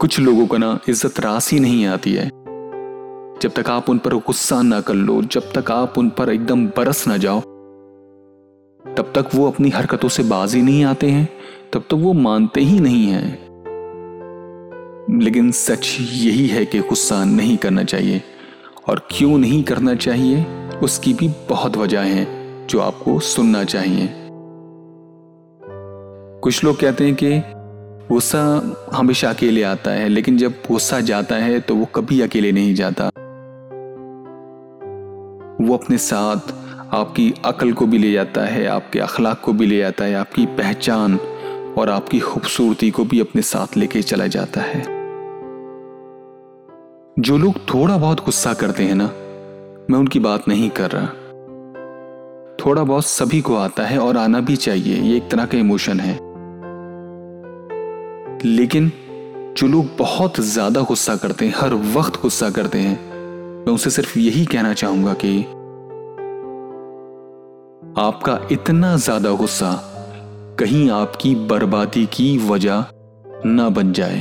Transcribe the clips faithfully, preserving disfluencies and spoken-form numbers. कुछ लोगों को ना इज्जत रास ही नहीं आती है। जब तक आप उन पर गुस्सा ना कर लो, जब तक आप उन पर एकदम बरस ना जाओ, तब तक वो अपनी हरकतों से बाज ही नहीं आते हैं, तब तक वो मानते ही नहीं हैं। लेकिन सच यही है कि गुस्सा नहीं करना चाहिए। और क्यों नहीं करना चाहिए उसकी भी बहुत वजह है जो आपको सुनना चाहिए। कुछ लोग कहते हैं कि गुस्सा हमेशा अकेले आता है, लेकिन जब गुस्सा जाता है तो वो कभी अकेले नहीं जाता। वो अपने साथ आपकी अकल को भी ले जाता है, आपके अखलाक को भी ले जाता है, आपकी पहचान और आपकी खूबसूरती को भी अपने साथ लेके चला जाता है। जो लोग थोड़ा बहुत गुस्सा करते हैं ना, मैं उनकी बात नहीं कर रहा। थोड़ा बहुत सभी को आता है और आना भी चाहिए, ये एक तरह का इमोशन है। लेकिन जो लोग बहुत ज्यादा गुस्सा करते हैं, हर वक्त गुस्सा करते हैं, मैं उनसे सिर्फ यही कहना चाहूंगा कि आपका इतना ज्यादा गुस्सा कहीं आपकी बर्बादी की वजह ना बन जाए,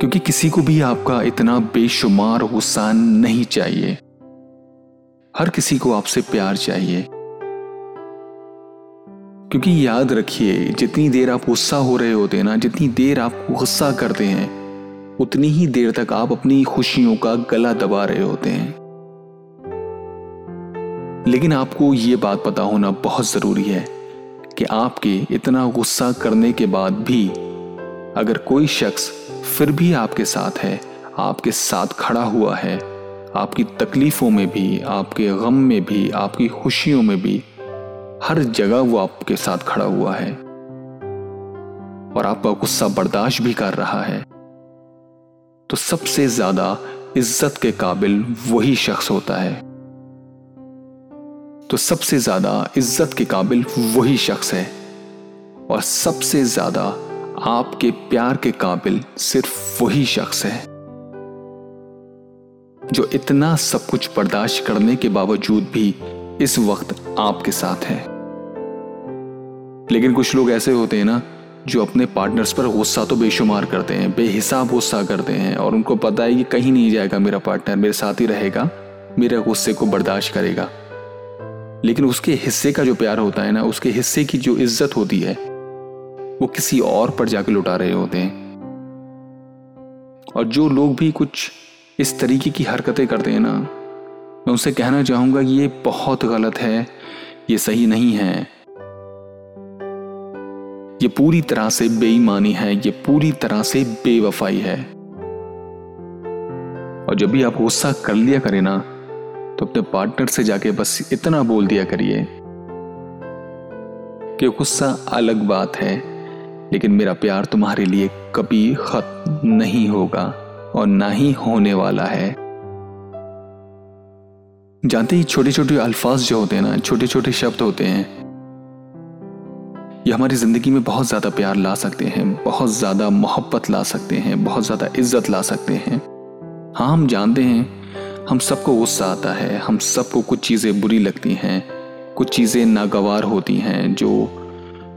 क्योंकि किसी को भी आपका इतना बेशुमार गुस्सा नहीं चाहिए। हर किसी को आपसे प्यार चाहिए, क्योंकि याद रखिए जितनी देर आप गुस्सा हो रहे होते हैं ना, जितनी देर आप गुस्सा करते हैं, उतनी ही देर तक आप अपनी खुशियों का गला दबा रहे होते हैं। लेकिन आपको ये बात पता होना बहुत ज़रूरी है कि आपके इतना गुस्सा करने के बाद भी अगर कोई शख्स फिर भी आपके साथ है, आपके साथ खड़ा हुआ है, आपकी तकलीफ़ों में भी, आपके गम में भी, आपकी खुशियों में भी, हर जगह वो आपके साथ खड़ा हुआ है और आपका गुस्सा बर्दाश्त भी कर रहा है, तो सबसे ज्यादा इज्जत के काबिल वही शख्स होता है। तो सबसे ज्यादा इज्जत के काबिल वही शख्स है और सबसे ज्यादा आपके प्यार के काबिल सिर्फ वही शख्स है जो इतना सब कुछ बर्दाश्त करने के बावजूद भी इस वक्त आपके साथ है। लेकिन कुछ लोग ऐसे होते हैं ना जो अपने पार्टनर्स पर गुस्सा तो बेशुमार करते हैं, बेहिसाब गुस्सा करते हैं और उनको पता है कि कहीं नहीं जाएगा मेरा पार्टनर, मेरे साथ ही रहेगा, मेरे गुस्से को बर्दाश्त करेगा। लेकिन उसके हिस्से का जो प्यार होता है ना, उसके हिस्से की जो इज्जत होती है, वो किसी और पर जाकर लुटा रहे होते हैं। और जो लोग भी कुछ इस तरीके की हरकतें करते हैं ना, मैं उनसे कहना चाहूंगा कि ये बहुत गलत है, ये सही नहीं है, ये पूरी तरह से बेईमानी है, ये पूरी तरह से बेवफाई है। और जब भी आप गुस्सा कर लिया करें ना, तो अपने पार्टनर से जाके बस इतना बोल दिया करिए कि गुस्सा अलग बात है, लेकिन मेरा प्यार तुम्हारे लिए कभी खत्म नहीं होगा और ना ही होने वाला है। जानते ही छोटे छोटे अल्फाज जो होते हैं ना, छोटे छोटे शब्द होते हैं, ये हमारी जिंदगी में बहुत ज्यादा प्यार ला सकते हैं, बहुत ज्यादा मोहब्बत ला सकते हैं, बहुत ज्यादा इज्जत ला सकते हैं। हाँ, हम जानते हैं हम सबको गुस्सा आता है, हम सबको कुछ चीजें बुरी लगती हैं, कुछ चीजें नागवार होती हैं जो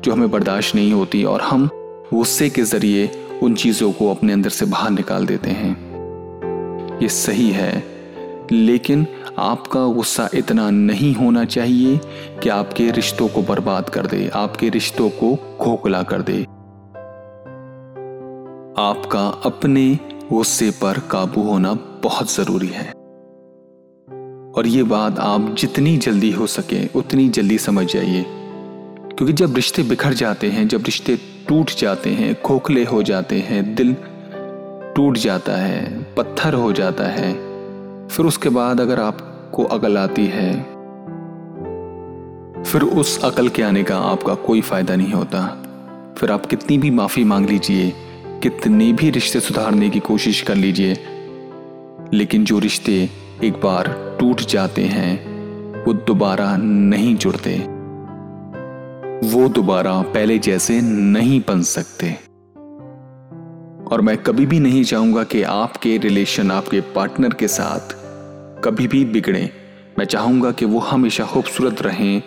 जो हमें बर्दाश्त नहीं होती, और हम गुस्से के जरिए उन चीजों को अपने अंदर से बाहर निकाल देते हैं। ये सही है, लेकिन आपका गुस्सा इतना नहीं होना चाहिए कि आपके रिश्तों को बर्बाद कर दे, आपके रिश्तों को खोखला कर दे। आपका अपने गुस्से पर काबू होना बहुत जरूरी है और ये बात आप जितनी जल्दी हो सके उतनी जल्दी समझ जाइए, क्योंकि जब रिश्ते बिखर जाते हैं, जब रिश्ते टूट जाते हैं, खोखले हो जाते हैं, दिल टूट जाता है, पत्थर हो जाता है, फिर उसके बाद अगर आपको अकल आती है, फिर उस अकल के आने का आपका कोई फायदा नहीं होता। फिर आप कितनी भी माफी मांग लीजिए, कितने भी रिश्ते सुधारने की कोशिश कर लीजिए, लेकिन जो रिश्ते एक बार टूट जाते हैं वो दोबारा नहीं जुड़ते, वो दोबारा पहले जैसे नहीं बन सकते। और मैं कभी भी नहीं चाहूंगा कि आपके रिलेशन आपके पार्टनर के साथ कभी भी बिगड़े। मैं चाहूंगा कि वो हमेशा खूबसूरत रहें,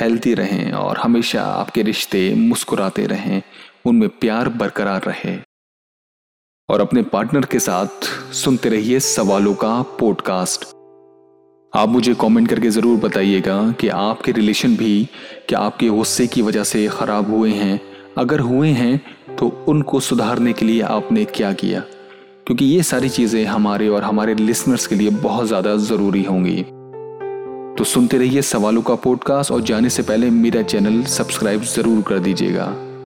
हेल्दी रहें और हमेशा आपके रिश्ते मुस्कुराते रहें, उनमें प्यार बरकरार रहे। और अपने पार्टनर के साथ सुनते रहिए सवालों का पॉडकास्ट। आप मुझे कमेंट करके जरूर बताइएगा कि आपके रिलेशन भी क्या आपके गुस्से की वजह से खराब हुए हैं। अगर हुए हैं तो उनको सुधारने के लिए आपने क्या किया, क्योंकि ये सारी चीजें हमारे और हमारे लिसनर्स के लिए बहुत ज्यादा जरूरी होंगी। तो सुनते रहिए सवालों का पॉडकास्ट और जाने से पहले मेरा चैनल सब्सक्राइब जरूर कर दीजिएगा।